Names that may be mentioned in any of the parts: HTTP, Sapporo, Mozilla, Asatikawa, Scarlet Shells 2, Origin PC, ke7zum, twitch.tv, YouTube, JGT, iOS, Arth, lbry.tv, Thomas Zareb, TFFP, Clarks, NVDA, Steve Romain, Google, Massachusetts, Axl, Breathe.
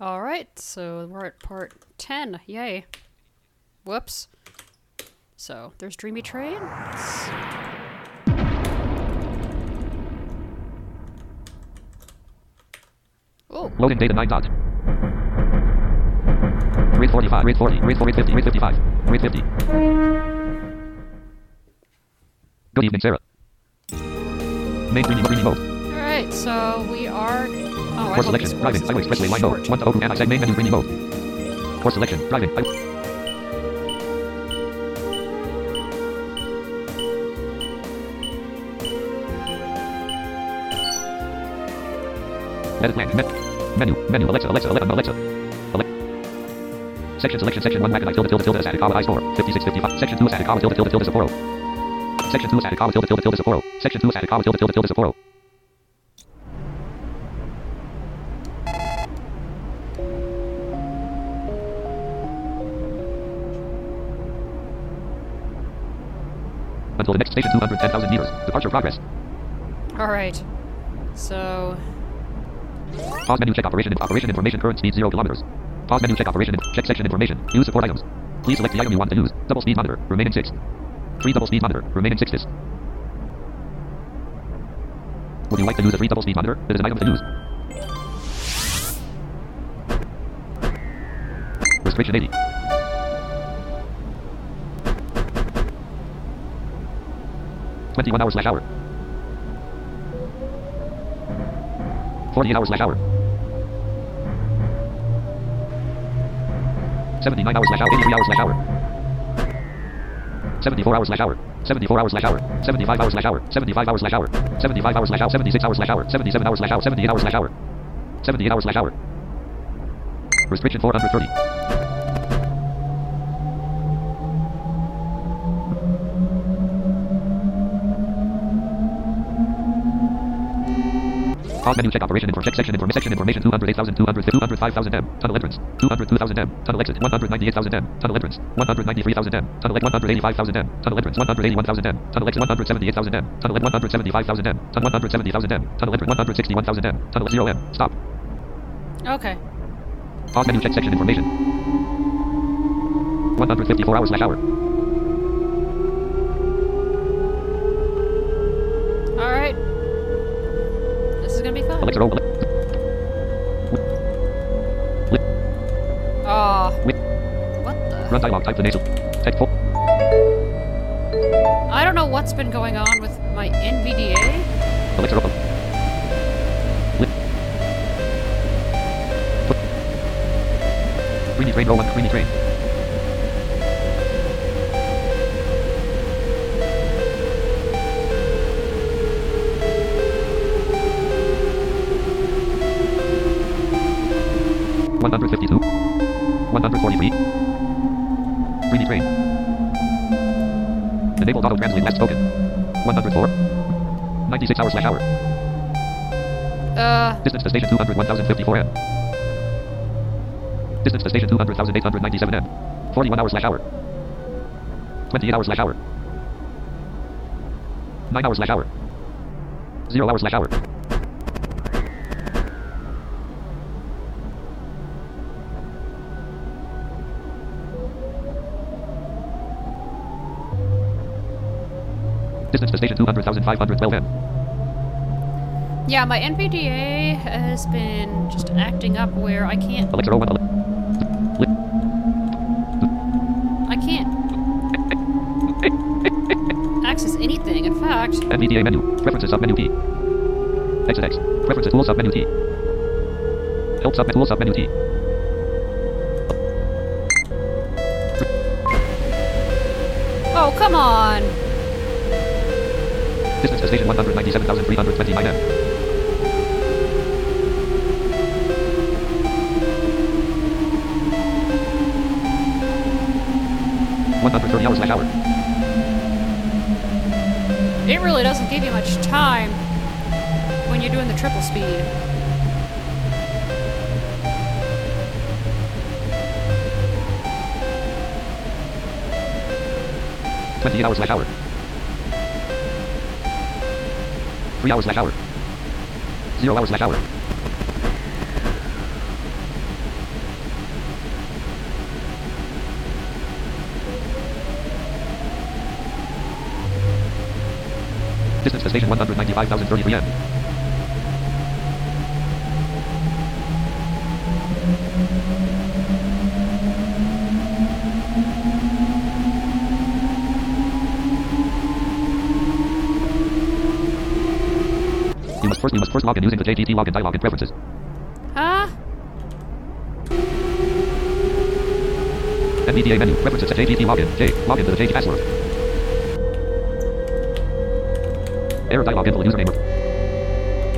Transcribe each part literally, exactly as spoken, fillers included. All right, so we're at part ten. Yay. Whoops. So there's Dreamy Train. Let's... Oh. Loading data nine dot. Read forty-five. Read forty. Read forty. fifty. Read fifty-five. Read fifty. Good evening, Sarah. Main Dreamy Dreamy mode. All right, so we are. Oh, course selection, driving, highway, expressway, line mode, one to open, and I said main menu, green mode. Course selection, driving, I... Edit plan, me- menu, menu, Alexa, Alexa, eleven, Alexa, Alexa. Section selection, section one, Macanite, tilde, tilde, tilde, Asatikawa, I score, fifty-six, fifty-five, section two, Asatikawa, tilde, tilde, tilde, Sapporo. Section two, Asatikawa, tilde, tilde, tilde, Sapporo. Section two, Asatikawa, tilde, tilde, tilde, Sapporo. Until the next station, two hundred ten thousand meters. Departure progress. All right. So. Pause menu check operation. Operation information. Current speed zero kilometers. Pause menu check operation. Check section information. Use support items. Please select the item you want to use. Double speed monitor. Remaining six. Free double speed monitor. Remaining six. Would you like to use a free double speed monitor? It is an item to use. Restriction eighty. twenty-one hours slash hour. forty-eight hours slash hour. seventy-nine hours slash hour. eighty-three hours slash hour. seventy-four hours slash hour. seventy-four hours slash hour. seventy-five hours slash hour. seventy-five hours slash hour. seventy-five hours slash hour. seventy-six hours slash hour. seventy-seven hours slash hour. seventy-eight hours slash hour. seventy-eight hours slash hour. Restriction four hundred thirty. Pause menu check operation for check section information section information two hundred eight thousand two hundred two hundred five thousand meters tunnel entrance two hundred two thousand meters tunnel exit one hundred ninety-eight thousand meters tunnel entrance one hundred ninety-three thousand meters tunnel exit one hundred eighty-five thousand meters tunnel entrance one hundred eighty-one thousand meters tunnel exit one hundred seventy-eight thousand meters tunnel exit one hundred seventy-five thousand meters tunnel one hundred seventy thousand meters tunnel exit one hundred sixty-one thousand meters tunnel zero meters stop. Okay. Pause menu check section information one hundred fifty-four hours slash hour. All right. Alexa, roll. Ah. Uh, what the? Run dialogue. Type the nasal. Type four. I don't know what's been going on with my N V D A. Alexa, roll. Creamy train, roll one. Creamy train. one hundred fifty-two one hundred forty-three three D train. Enabled auto translate last spoken. one hundred four ninety-six hours slash hour. Uh. Distance to station two hundred one thousand fifty-four meters. Distance to station two hundred thousand eight hundred ninety-seven meters. forty-one hours slash hour. twenty-eight hours slash hour. nine hours slash hour. zero hours slash hour. Distance to station two hundred thousand five hundred twelve meters. Yeah, my N V D A has been just acting up where I can't. Alexa, roll one. I can't access anything. In fact, N V D A menu preferences sub menu P. Exit X preferences tools sub menu T. Help sub tools sub menu T. Oh come on. Distance to station one hundred ninety-seven thousand three hundred twenty-nine meters. one hundred thirty hours slash hour. It really doesn't give you much time when you're doing the triple speed. twenty-eight hours slash hour. three hours slash hour. zero hours slash hour. distance to station one hundred ninety-five thousand thirty-three meters. You must first you must first log in using the J G T login dialog in preferences. Huh? N V D A menu, preferences, J G T login, J, login to the J G T password. Error dialog, invalid username.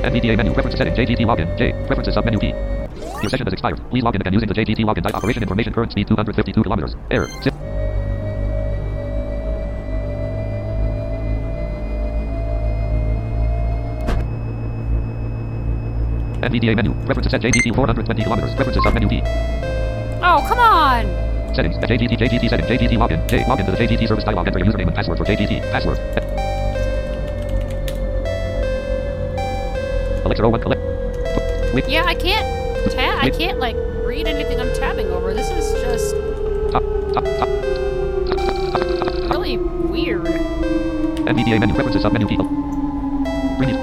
N V D A menu, preferences, setting, J G T login, J, preferences, submenu P. Your session has expired. Please log in again using the J G T login dialog. Operation information, current speed two hundred fifty-two kilometers. Error, zip. N V D A menu, preferences, set, J G T four hundred twenty kilometers, preferences, submenu P. Oh, come on! Settings, J G T, J G T setting, J G T login, J, login to the J G T service dialog, enter your username and password for J G T, password. Alexa, oh, one, collect. Yeah, I can't, ta- I can't, like, read anything I'm tabbing over. This is just really weird. N V D A menu, preferences, submenu, people. Breathe.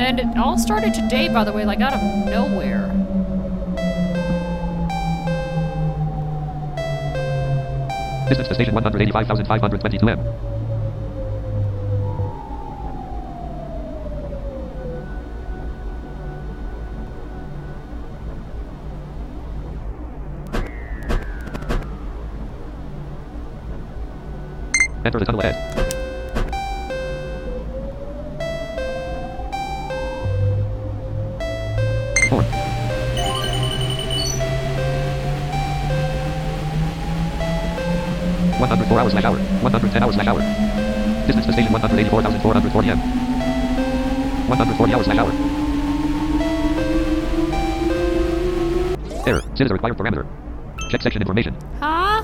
And it all started today, by the way, like, out of nowhere. Distance to station one hundred eighty-five thousand five hundred twenty-two meters. Enter the tunnel ahead. Four. one hundred four hours slash hour. one hundred ten hours slash hour. Distance to station one hundred eighty-four thousand four hundred forty meters. one hundred forty hours slash hour. Error. Set is a required parameter. Check section information. Huh?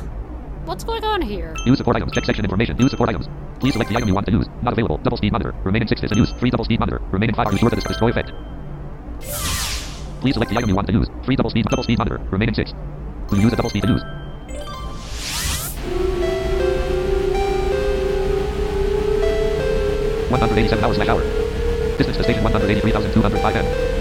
What's going on here? Use support items. Check section information. Use support items. Please select the item you want to use. Not available. Double speed monitor. Remaining six is in use. Free double speed monitor. Remaining five. Are you sure that this destroy effect? Please select the item you want to use. Free double speed double speed monitor. Remaining six. Please use a double speed to use. one hundred eighty-seven hours slash hour. Distance to station one hundred eighty-three thousand two hundred five meters.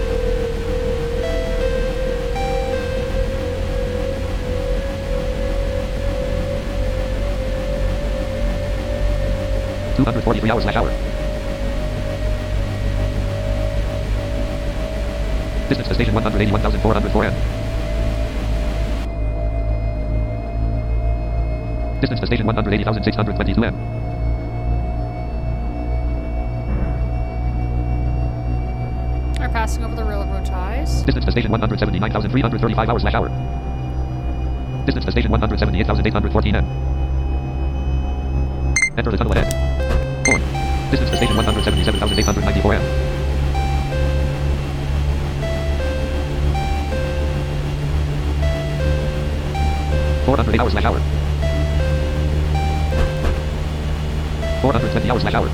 two hundred forty-three hours slash hour. Distance to station one hundred eighty-one thousand four hundred four meters. Distance to station one hundred eighty thousand six hundred twenty-two meters. Passing over the railroad ties. Distance to station one hundred seventy-nine thousand three hundred thirty-five hours slash hour. Distance to station one hundred seventy-eight thousand eight hundred fourteen meters. Enter the tunnel ahead. Four. Distance to station one hundred seventy-seven thousand eight hundred ninety-four meters. four hundred eight hours slash hour. four hundred twenty hours slash hour.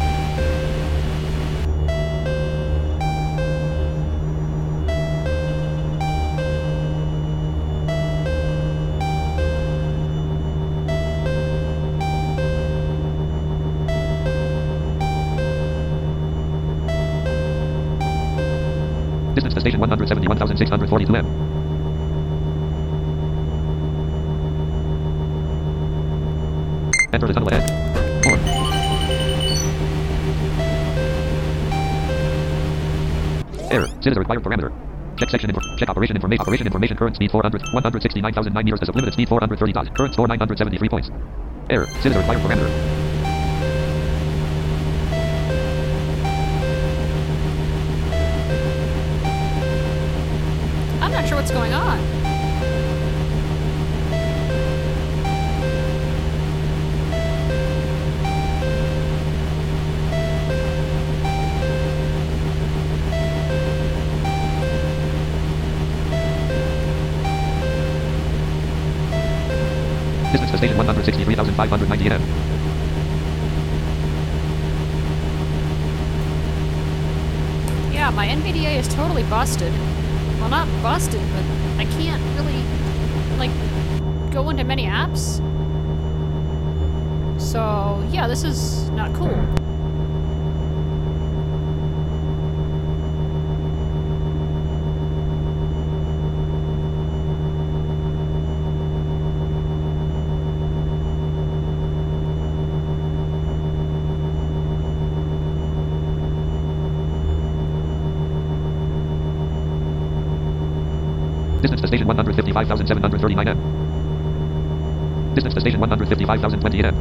Distance to station one hundred seventy-one thousand six hundred forty-two meters. Enter the tunnel ahead. Four. Error. Set as a required parameter. Check section info. Check operation information. Operation information. Current speed four hundred, one hundred sixty-nine thousand nine meters as of limited speed four hundred thirty knots. Current score nine hundred seventy-three points. Error. Set as a required parameter. What's going on? Distance to station one hundred sixty-three thousand five hundred ninety meters. Yeah, my N V D A is totally busted. Well, not busted, but I can't really, like, go into many apps. So, yeah, this is not cool. Distance to station one hundred fifty-five thousand seven hundred thirty-nine meters. Distance to station one hundred fifty-five thousand twenty meters.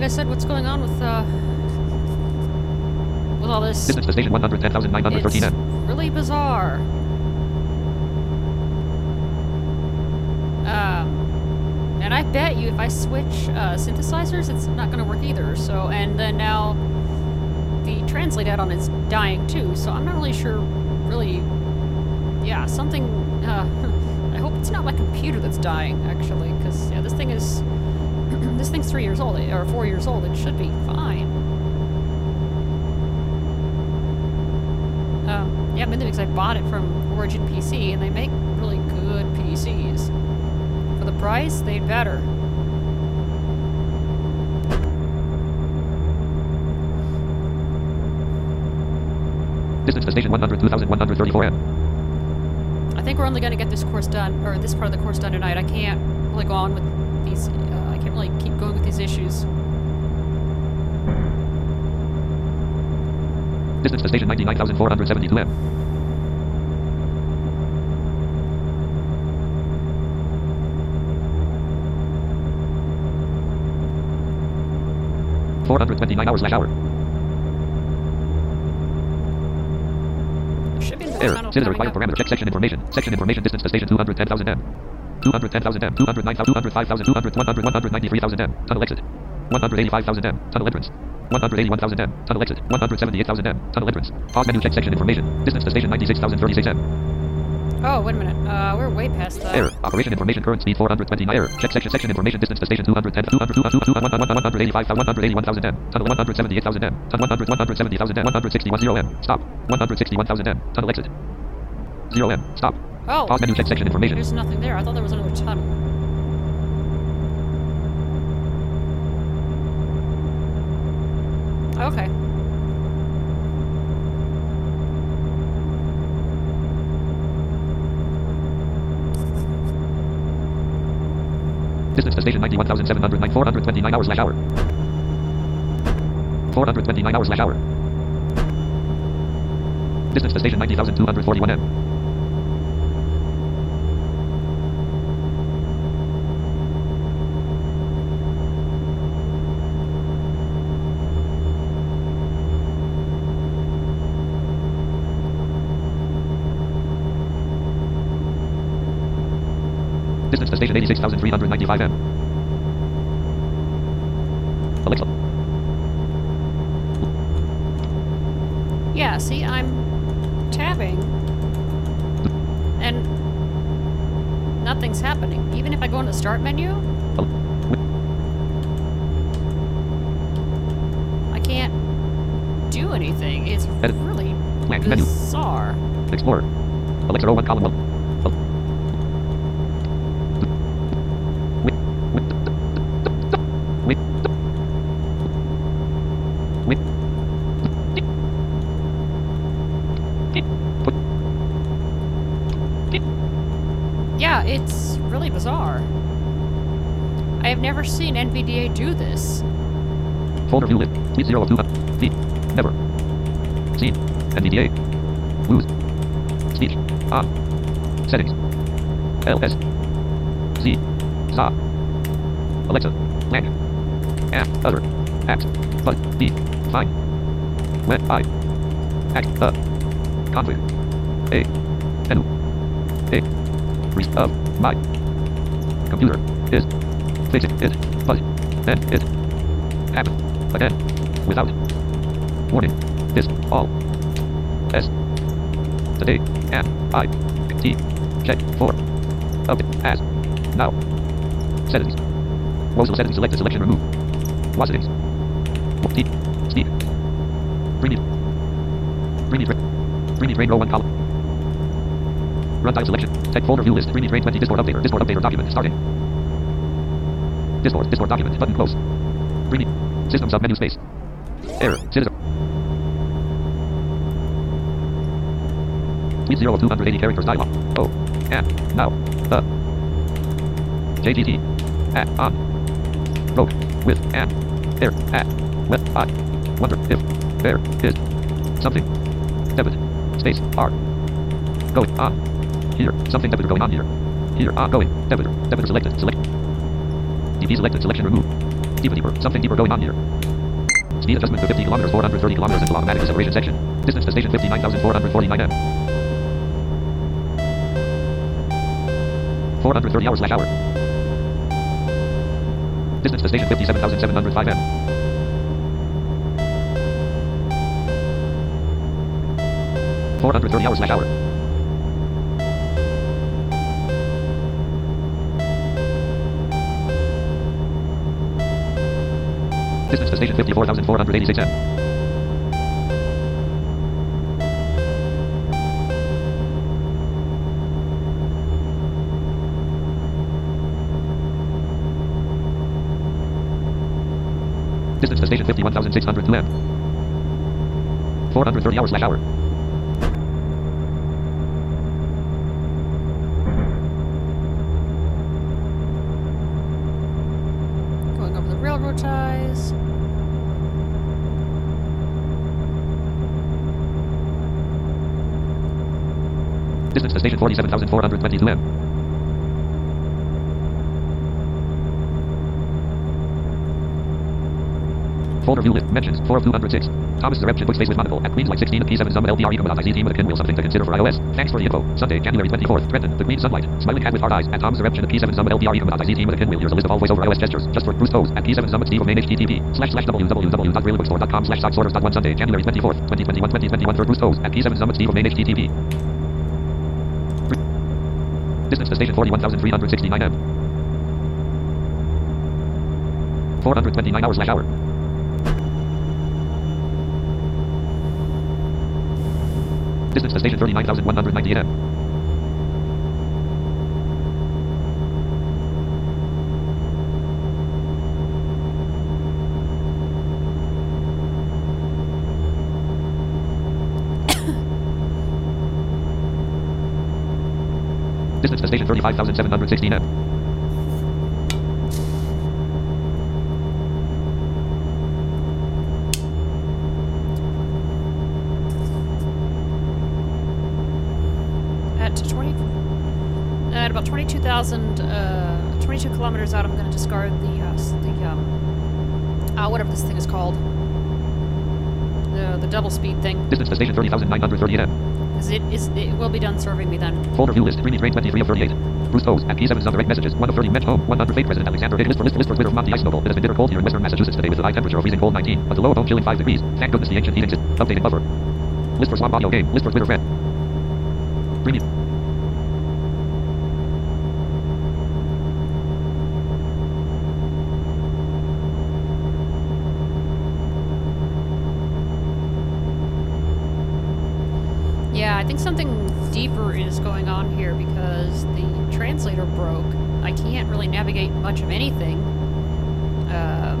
I said, what's going on with uh, with all this? Distance to station one hundred ten thousand nine hundred thirteen. It's really bizarre. Um, and I bet you, if I switch uh, synthesizers, it's not going to work either. So, and then now the translate add-on is dying too. So I'm not really sure. Really, yeah, something. Uh, I hope it's not my computer that's dying, actually, because yeah, this thing is. This thing's three years old, or four years old. It should be fine. Um, yeah, mainly because I bought it from Origin P C, and they make really good P Cs. For the price, they'd better. Distance to station one hundred two thousand one hundred thirty-four. I think we're only going to get this course done, or this part of the course done tonight. I can't really go on with these... I can't really keep going with these issues. Distance to station ninety-nine thousand four hundred seventy-two meters. four hundred twenty-nine hours slash hour. Error. Citizen required parameter. Check section information. Section information distance to station two hundred ten thousand meters. two hundred ten thousand meters. two hundred nine thousand. two hundred five thousand. two hundred. one hundred. one hundred ninety-three thousand meters. Tunnel exit. one hundred eighty-five thousand meters. Tunnel entrance. one hundred eighty-one thousand meters. Tunnel exit. one hundred seventy-eight thousand meters. Tunnel entrance. Pause menu. Check section information. Distance to station ninety-six thousand thirty-six meters. Oh, wait a minute. Uh, we're way past that. Error. Operation information. Current speed four hundred twenty-nine. Error. Check section. Section information. Distance to station two hundred ten. two hundred. two hundred. two hundred. one hundred eighty-five. one hundred eighty-one thousand meters. Tunnel one hundred seventy-eight thousand meters. Tunnel one hundred. one hundred seventy thousand meters. one hundred sixty-one thousand meters. Stop. one hundred sixty-one thousand meters. Tunnel exit. zero meters. Stop. Oh. Pause menu. Check section information. There's nothing there. I thought there was another tunnel. Okay. Distance to station ninety-one thousand seven hundred nine. four hundred twenty-nine hours slash hour. four hundred twenty-nine hours slash hour. Distance to station ninety thousand two hundred forty-one meters. Distance to station eighty-six thousand three hundred ninety-five meters. Alexa. Yeah, see, I'm tabbing, and nothing's happening. Even if I go in the start menu, I can't do anything. It's Edit. Really menu. Bizarre. Explorer. Alexa, row one, column one. It's really bizarre. I have never seen N V D A do this. Folder view list. Tweet zero of two. Feed. Never. Seen. N V D A. Lose. Speech. On. Settings. L S. Z. Z A. Alexa. Blank. App. Other. Act. But. B. Fine. Web. I. Act. Uh. Config. A. Menu. A. Of my computer is fixing it, but then it happened again without warning. This all s today and I t check for up as now settings. Mozilla settings select the selection remove. Wasn't it? Steve. Breathe. Breathe. Breathe. Breathe. Row one column. Runtime selection. Tech folder view list. Breathe. Train twenty. Discord updater. Discord updater document. Starting. Discord. Discord document. Button close. Breathe. System submenu space. Error. Citizen. Tweet zero of two hundred eighty characters dialog. Oh. And. Now. The. J G T. At. On. Rogue. With. And. Air. At. With. I. Wonder. If. There. Is. Something. Debit. Space. R. Going. On. Here, something debiter going on here. Here, ongoing. Debiter. Debiter selected. Select. D P selected. Selection removed. Deeper, deeper. Something deeper going on here. Speed adjustment to fifty kilometers, four hundred thirty kilometers until automatic acceleration section. Distance to station fifty-nine thousand four hundred forty-nine meters. four hundred thirty hours slash hour. Distance to station fifty-seven thousand seven hundred five meters. four hundred thirty hours slash hour. Distance to station fifty-four thousand four hundred eighty-six meters. Distance to station fifty-one thousand six hundred two meters. four hundred thirty hours slash hour. Distance to station forty-seven thousand four hundred twenty-two meters. Folder view list. Mentions. four of two hundred six. Thomas Zareb. Book space with Monocle. At Queens like sixteen. At ke seven zum. L B R. Economize. E Z. With a pinwheel. Something to consider for iOS. Thanks for the info. Sunday, January twenty-fourth. Trenton. The Queen Sunlight. Smiling Hat with Hard Eyes. At Thomas Zareb. At ke seven zum. L B R. Economize. E Z. With a pinwheel. Here's a list of all voiceover iOS gestures. Just for Bruce Pose. At ke seven zum. Steve Romain. H T T P. Slash slash www.realbookstore.com slash socks orders. One Sunday, January twenty-fourth. twenty twenty-one. For Bruce Pose. At ke seven zum. Steve Romain. H T T P. Distance to station forty-one thousand three hundred sixty-nine meters. four hundred twenty-nine hours slash hour. Distance to station thirty-nine thousand one hundred ninety meters. Distance to station thirty-five thousand seven hundred sixty meters. Uh, twenty-two kilometers out, I'm going to discard the, uh, the um, uh, whatever this thing is called. The, the double speed thing. Distance to station thirty thousand nine hundred thirty-eight. Is it, is, it will be done serving me then. Folder view list, Dreamy Train twenty-three of thirty-eight. Bruce O's at P seven on direct messages, one of thirty, Met Home, one hundred, fake President Alexander, Dick, list for list, list for Twitter, Monty Ice Noble. It has been bitter cold here in western Massachusetts today with a high temperature of freezing cold nineteen, but the low of home chilling five degrees. Thank goodness the ancient heat exists. Updating buffer. List for Swamp Audio Game, list for Twitter, Fred. Dreamy. I think something deeper is going on here because the translator broke. I can't really navigate much of anything. Um,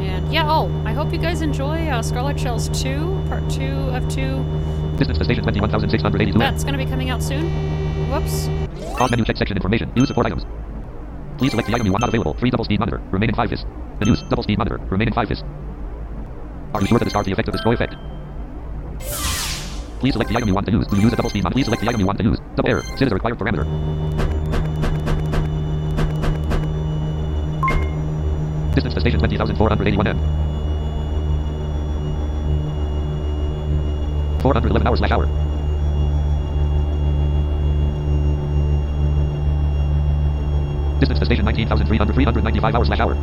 and yeah, oh, I hope you guys enjoy uh, Scarlet Shells two, part two of two. Distance to station twenty-one thousand six hundred eighty-two. That's going to be coming out soon. Whoops. Pause menu, check section information, news support items. Please select the item you want, not available. Free double speed monitor, remaining five is. The news, double speed monitor, remaining five is. Are you sure to discard the effect of the snow effect? Please select the item you want to use. Do you use a double speed monitor? Please select the item you want to use. Double error. This is a required parameter. Distance to station twenty thousand four hundred eighty-one meters. four hundred eleven hours slash hour. Distance to station nineteen thousand three hundred ninety-five hours slash hour.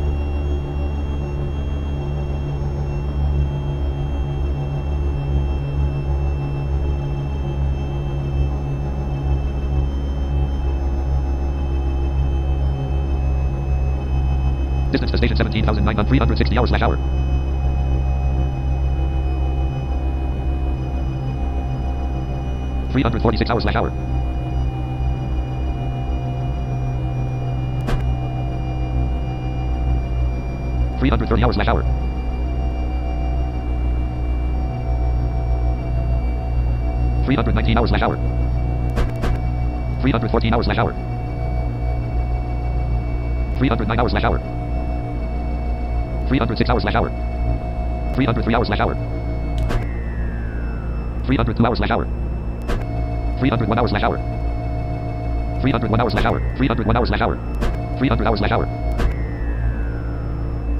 Distance to station seventeen thousand nine hundred sixty hours slash hour. three hundred forty-six hours slash hour. three hundred thirty hours slash hour. three hundred nineteen hours slash hour. three hundred fourteen hours slash hour. three hundred nine hours slash hour. three hundred six hours slash hour. three hundred three hours slash hour. three hundred two hours slash hour. three hundred one hours slash hour. three hundred one hours slash hour. three hundred one hours slash hour. three hundred hours slash hour.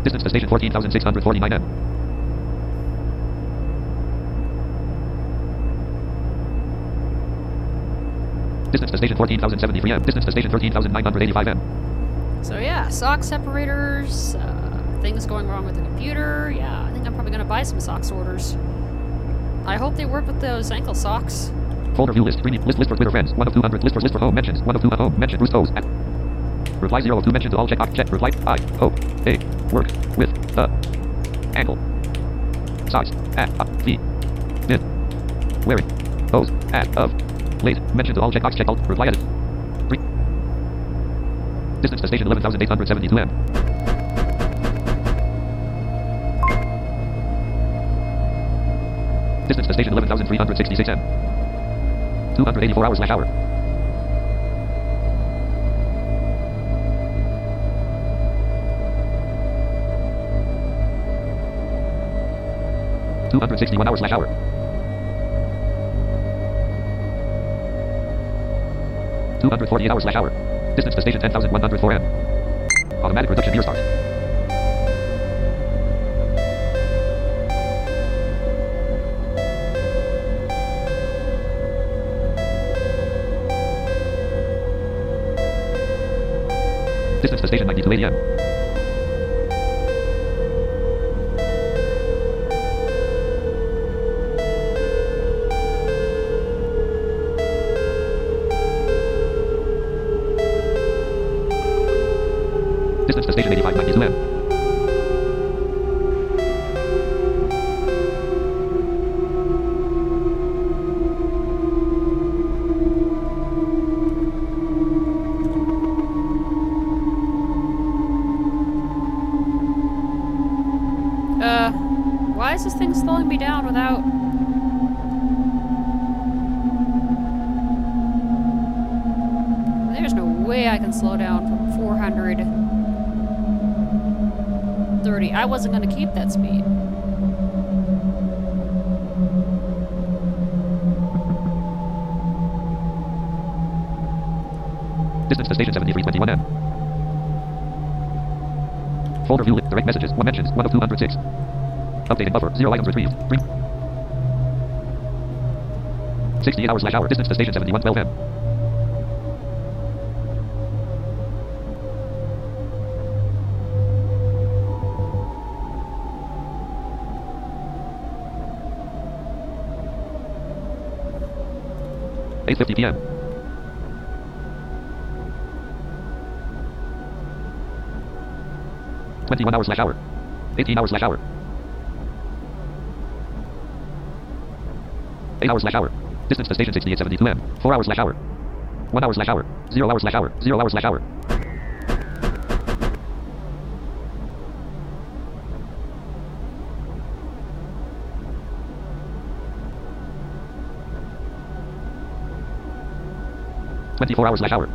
Distance to station fourteen thousand six hundred forty-nine meters. Distance to station fourteen thousand seventy-three meters. Distance to station thirteen thousand nine hundred eighty-five meters. So yeah, sock separators, uh... things going wrong with the computer. Yeah, I think I'm probably going to buy some socks orders. I hope they work with those ankle socks. Folder view list, premium list, list for Twitter friends, one of two hundred, list for list for home mentions, one of two at home, mention Bruce O's at. Reply zero of two mention to all check, check, reply, I, hope, they, work, with, the, ankle, size, at, uh, the, mid, wearing, pose, at, of, late, mention to all check, check, all, reply edit. Pre- Distance to station eleven thousand eight hundred seventy-two meters. Distance to station eleven thousand three hundred sixty-six meters. two hundred eighty-four hours slash hour. two hundred sixty-one hours slash hour. two hundred forty-eight hours slash hour. Distance to station ten thousand one hundred four meters. Automatic reduction here start. Distance to station ninety-two A D M. Distance to station eighty-five ninety-two M. Why is this thing slowing me down without... There's no way I can slow down from four hundred thirty. I wasn't going to keep that speed. Distance to station seventy-three twenty-one M. Folder view, direct messages, one mentions, one of two hundred six. Updating buffer, zero items retrieved. Three. sixteen hours slash hour, distance to station seventy-one twelve M. eight fifty P M. twenty-one hours slash hour. eighteen hours slash hour. eight hours slash hour. Distance to station sixty-eight seventy-two M. four hours slash hour. one hour slash hour. zero hours slash hour. zero hours slash hour. twenty-four hours slash hour.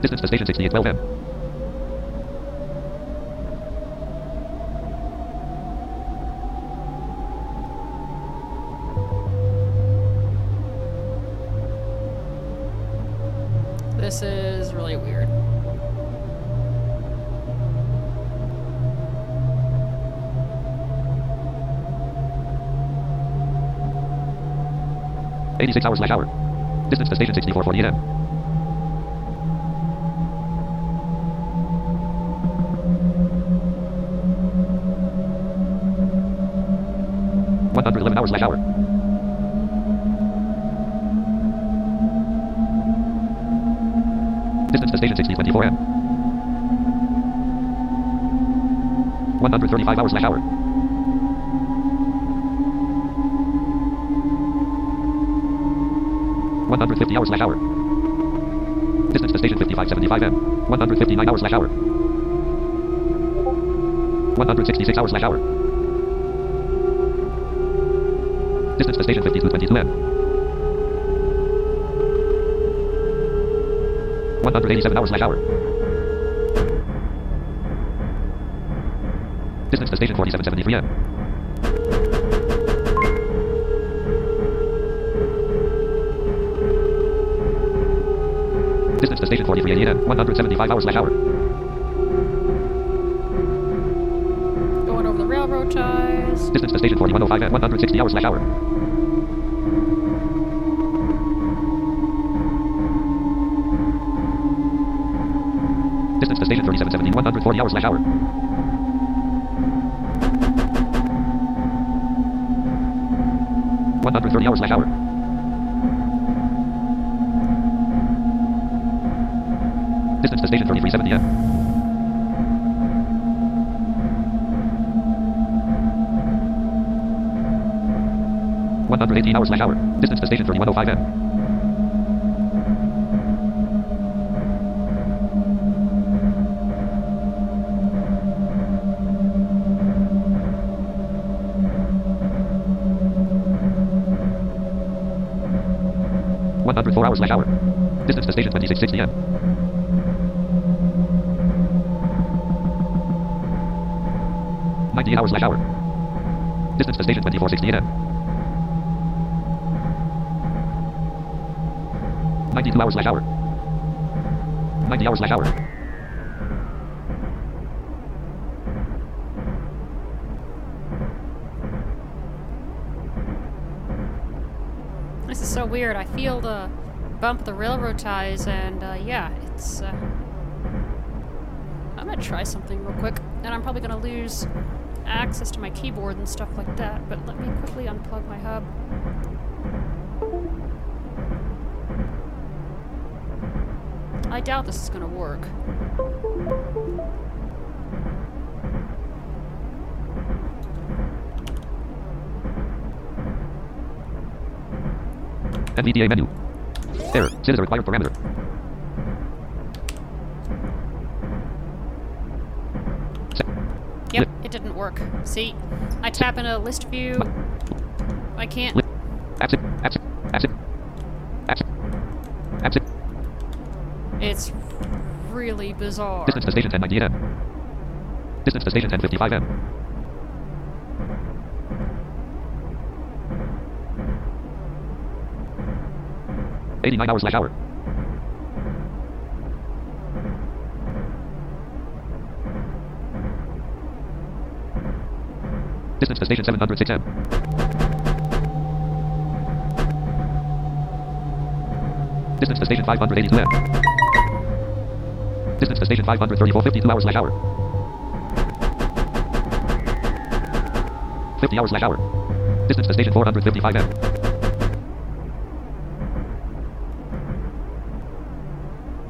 Distance to station sixty-eight twelve M. This is really weird. eighty-six hours slash hour. Distance to station sixty-four forty-eight M. one hundred eleven hours slash hour. Distance to station sixty twenty-four M. one hundred thirty-five hours slash hour. one hundred fifty hours slash hour. Distance to station fifty-five seventy-five M. one hundred fifty-nine hours slash hour. one hundred sixty-six hours slash hour. Distance to station fifty-two twenty-two M. one hundred eighty-seven hours slash hour. Distance to station forty-seven seventy-three M. Distance to station forty-three eighty-eight M. one hundred seventy-five hours slash hour. Going over the railroad ties. Distance to station forty-one oh five M. one hundred sixty hours slash hour. Distance to station thirty-seven seventy, one hundred forty hours slash hour. one hundred thirty hours slash hour. Distance to station thirty-three seventy M. one hundred eighteen hours slash hour. Distance to station thirty-one oh five M. one hundred four hours slash hour. Distance to station twenty-six sixty M. ninety hours slash hour. Distance to station twenty-four sixty-eight M. ninety-two hours slash hour. ninety hours slash hour. This is so weird. I feel the bump the railroad ties, and uh, yeah, it's... Uh, I'm gonna try something real quick, and I'm probably gonna lose access to my keyboard and stuff like that, but let me quickly unplug my hub. I doubt this is gonna work. N V D A menu. Error. Sin is a required parameter. Yep, it didn't work. See? I tap in a list view. I can't. Axl. Axl. Axl. Axl. Axl. It's really bizarre. Distance to station ten ninety M. Distance to station ten fifty-five M. eighty-nine hours slash hour. Distance to station seven hundred six M. Distance to station five hundred eighty-two M. Distance to station five hundred thirty-four, fifty-two hours slash hour. fifty hours slash hour. Distance to station four hundred fifty-five M.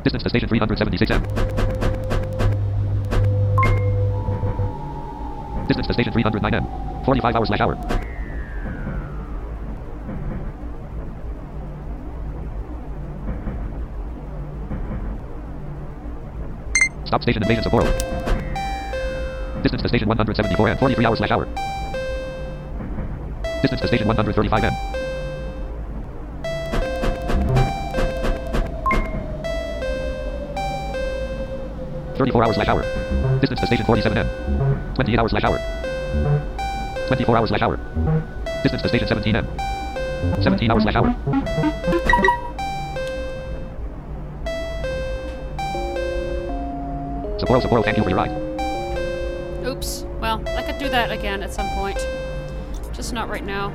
Distance to station three hundred seventy-six M. Distance to station three hundred nine M. forty-five hours slash hour. Stop station invasion Sapporo. Distance to station one hundred seventy-four M. forty-three hours slash hour. Distance to station one hundred thirty-five M. thirty-four hours slash hour. Distance to station forty-seven M. twenty-eight hours slash hour. twenty-four hours slash hour. Distance to station seventeen M. seventeen hours slash hour. Sapporo, Sapporo, thank you for your ride. Oops. Well, I could do that again at some point. Just not right now.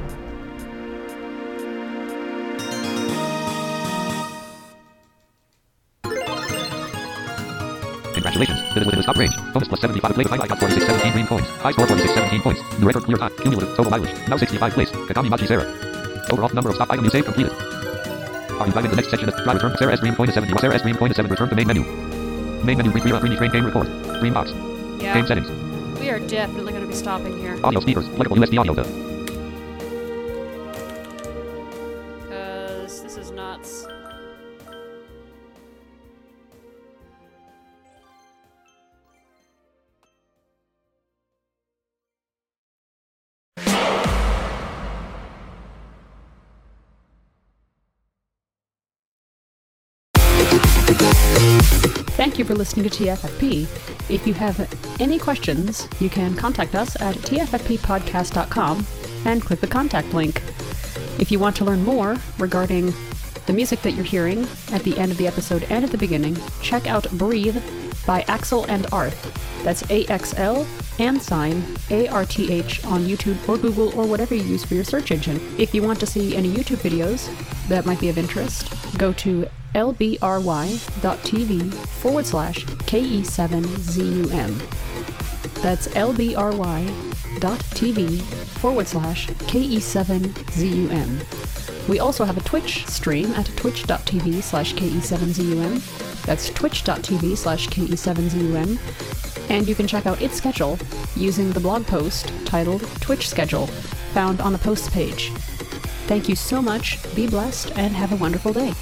Congratulations, this is within the stop range. Bonus plus seventy-five play. The highlight got forty-six seventeen green points. I score forty-six seventeen points. The record clear time. Cumulative total mileage. Now sixty-five place. Kakami Machi Sarah. Overall number of stop item you saved completed. Are you driving the next section? Drive return to Sarah S. Green point is seventy-one. Sarah S. Green point is seven. Return to main menu. Main menu. Retrieve green train game report. Green box. Yeah. Game settings. We are definitely going to be stopping here. Audio speakers. Pluggable U S B audio. Because this is nuts. Thank you for listening to T F F P. If you have any questions, you can contact us at T F F P podcast dot com and click the contact link. If you want to learn more regarding the music that you're hearing at the end of the episode and at the beginning, check out Breathe by Axl and Arth. That's A X L and sign A R T H on YouTube or Google or whatever you use for your search engine. If you want to see any YouTube videos that might be of interest, go to lbry.tv forward slash ke7zum. That's lbry.tv forward slash ke7zum. We also have a Twitch stream at twitch.tv slash ke7zum. That's twitch.tv slash ke7zum. And you can check out its schedule using the blog post titled Twitch Schedule, found on the posts page. Thank you so much, be blessed, and have a wonderful day.